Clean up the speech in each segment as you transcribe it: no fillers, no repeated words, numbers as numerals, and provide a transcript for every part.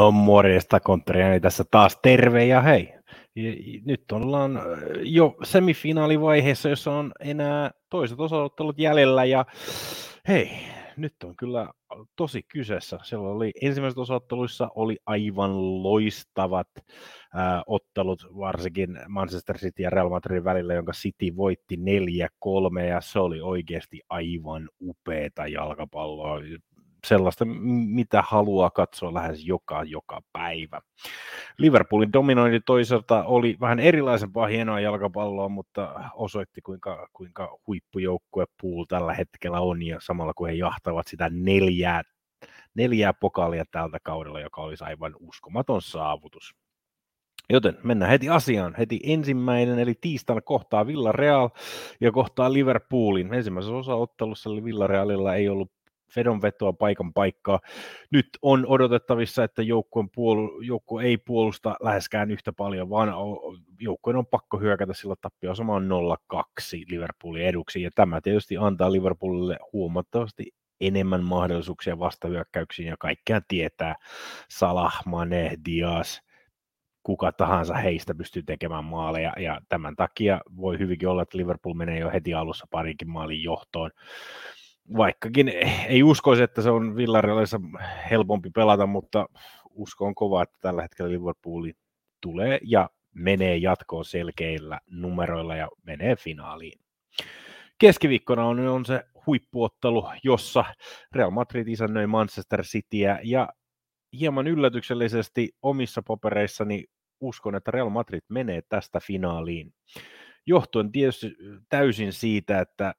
No morjesta, Kontriani tässä taas, terve ja hei. Nyt ollaan jo semifinaalivaiheessa, jossa on enää toiset osaottelut jäljellä ja hei, nyt on kyllä tosi kyseessä. Siellä oli ensimmäisessä osaotteluissa oli aivan loistavat ottelut, varsinkin Manchester City ja Real Madridin välillä, jonka City voitti 4-3 ja se oli oikeasti aivan upeata jalkapalloa. Sellaista, mitä haluaa katsoa lähes joka päivä. Liverpoolin dominointi toisaalta oli vähän erilaisempaa hienoa jalkapalloa, mutta osoitti kuinka huippujoukkue Pool tällä hetkellä on ja samalla kun he jahtavat sitä neljää pokaalia tältä kaudella, joka olisi aivan uskomaton saavutus. Joten mennään heti asiaan. Heti ensimmäinen, eli tiistaina kohtaa Villarreal ja kohtaa Liverpoolin. Ensimmäisessä osaottelussa Villarealilla ei ollut vedonvetoa paikan paikkaa. Nyt on odotettavissa, että joukkue ei puolusta läheskään yhtä paljon, vaan joukkueen on pakko hyökätä sillä tappioasema on 0-2 Liverpoolin eduksi. Ja tämä tietysti antaa Liverpoolille huomattavasti enemmän mahdollisuuksia vastahyökkäyksiin ja kaikkea tietää. Salah, Mane, Diaz, kuka tahansa heistä pystyy tekemään maaleja ja tämän takia voi hyvinkin olla, että Liverpool menee jo heti alussa parinkin maalin johtoon. Vaikkakin ei uskoisi, että se on Villarrealissa helpompi pelata, mutta usko on kova, että tällä hetkellä Liverpooli tulee ja menee jatkoon selkeillä numeroilla ja menee finaaliin. Keskiviikkona on se huippuottelu, jossa Real Madrid isännöi Manchester Cityä ja hieman yllätyksellisesti omissa papereissani uskon, että Real Madrid menee tästä finaaliin. Johtuen tietysti täysin siitä, että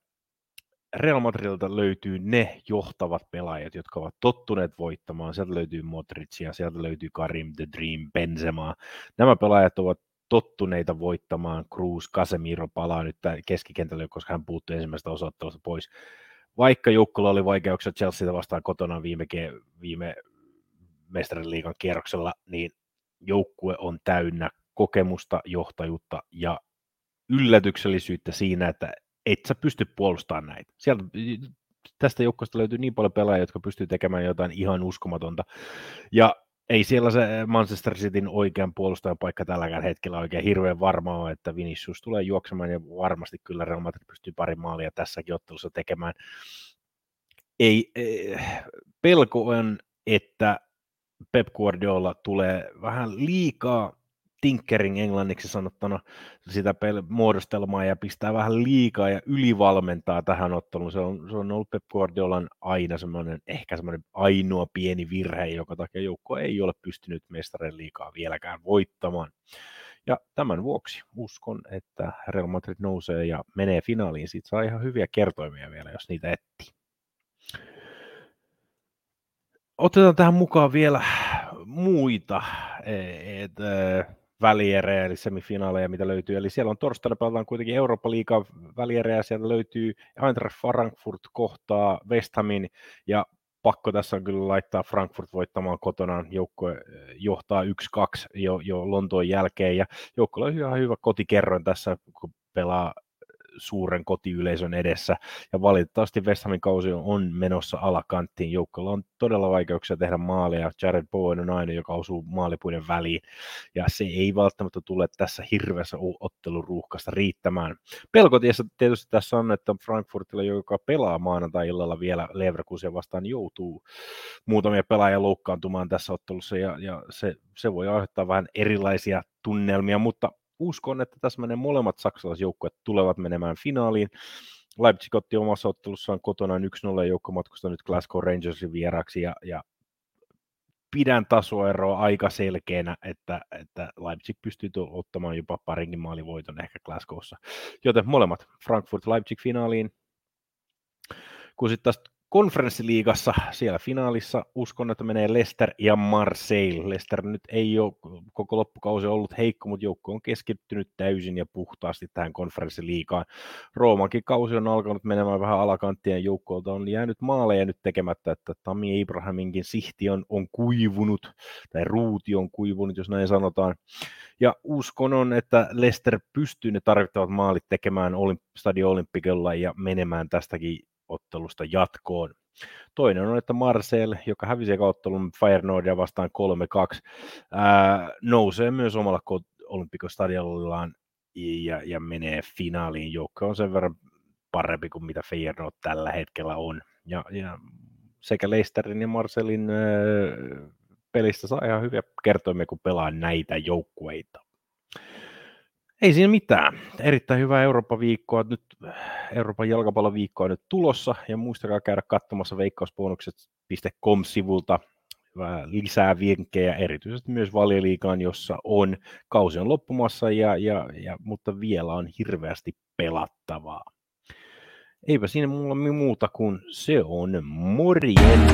Real Madridilta löytyy ne johtavat pelaajat, jotka ovat tottuneet voittamaan. Sieltä löytyy Modricia, sieltä löytyy Karim the Dream, Benzema. Nämä pelaajat ovat tottuneita voittamaan. Cruz Casemiro palaa nyt keskikentälle, koska hän puuttui ensimmäisestä osaottelusta pois. Vaikka joukkueella oli vaikeuksia Chelseatä vastaan kotona viime mestariliigan kierroksella, niin joukkue on täynnä kokemusta, johtajuutta ja yllätyksellisyyttä siinä, että et sä pysty puolustamaan näitä. Tästä joukkoista löytyy niin paljon pelaajia, jotka pystyy tekemään jotain ihan uskomatonta. Ja ei siellä se Manchester Cityn oikean puolustajan paikka tälläkään hetkellä oikein hirveän varma on, että Vinicius tulee juoksemaan ja varmasti kyllä Real Madrid pystyy pari maalia tässäkin ottelussa tekemään. Pelko on, että Pep Guardiola tulee vähän liikaa tinkering englanniksi sanottuna sitä muodostelmaa ja pistää vähän liikaa ja ylivalmentaa tähän otteluun. Se on ollut Pep Guardiolan aina semmoinen ainoa pieni virhe, joka takia joukko ei ole pystynyt mestarien liigaa vieläkään voittamaan. Ja tämän vuoksi uskon, että Real Madrid nousee ja menee finaaliin. Siitä saa ihan hyviä kertoimia vielä, jos niitä etsii. Otetaan tähän mukaan vielä muita välierejä, eli semifinaaleja, mitä löytyy. Eli siellä on torstaina pelataan kuitenkin Eurooppa-liigan välierejä, sieltä löytyy Eintracht Frankfurt kohtaa West Hamin, ja pakko tässä on kyllä laittaa Frankfurt voittamaan kotonaan, joukkue johtaa 1-2 jo Lontoon jälkeen, ja joukkueella on ihan hyvä kotikerroin tässä, kun pelaa suuren kotiyleisön edessä, ja valitettavasti West Hamin kausi on menossa alakanttiin. Joukkueella on todella vaikeuksia tehdä maaleja. Jared Bowen on aina, joka osuu maalipuiden väliin, ja se ei välttämättä tule tässä hirveässä otteluruuhkasta riittämään. Pelko tietysti tässä on, että Frankfurtilla, joka pelaa maanantai-illalla vielä Leverkusen vastaan, joutuu muutamia pelaajia loukkaantumaan tässä ottelussa, ja se voi aiheuttaa vähän erilaisia tunnelmia, mutta uskon, että tässä menee molemmat saksalaisjoukkueet tulevat menemään finaaliin. Leipzig otti omassa ottelussaan kotona 1-0 joukkomatkusta nyt Glasgow Rangersin vieraksi ja pidän tasoeroa aika selkeänä, että Leipzig pystyy ottamaan jopa parinkin maalivoiton ehkä Glasgowssa. Joten molemmat Frankfurt-Leipzig-finaaliin. Kun sitten taas konferenssiliigassa siellä finaalissa uskon, että menee Leicester ja Marseille. Leicester nyt ei ole koko loppukausi ollut heikko, mutta joukko on keskittynyt täysin ja puhtaasti tähän konferenssiliigaan. Roomankin kausi on alkanut menemään vähän alakanttia ja joukkoilta on jäänyt maaleja nyt tekemättä, että Tammy Abrahaminkin sihti on kuivunut, tai ruuti on kuivunut, jos näin sanotaan. Ja uskon on, että Leicester pystyy ne tarvittavat maalit tekemään Stadio Olimpicolla ja menemään tästäkin ottelusta jatkoon. Toinen on, että Marseille, joka hävisi ekaottelun Feyenoordia vastaan 3-2, nousee myös omalla Olimpico-stadionillaan ja menee finaaliin. Joukko on sen verran parempi kuin mitä Feyenoord tällä hetkellä on. Ja sekä Leicesterin ja Marseillin pelistä saa ihan hyviä kertoimia, kun pelaa näitä joukkueita. Ei siinä mitään. Erittäin hyvää Eurooppa-viikkoa nyt, Euroopan jalkapalloviikkoa nyt tulossa, ja muistakaa käydä katsomassa veikkausbonukset.com-sivulta lisää vinkkejä, erityisesti myös Valioliigaan, jossa on kausi on loppumassa, mutta vielä on hirveästi pelattavaa. Eipä siinä mulla muuta kuin se on morjens!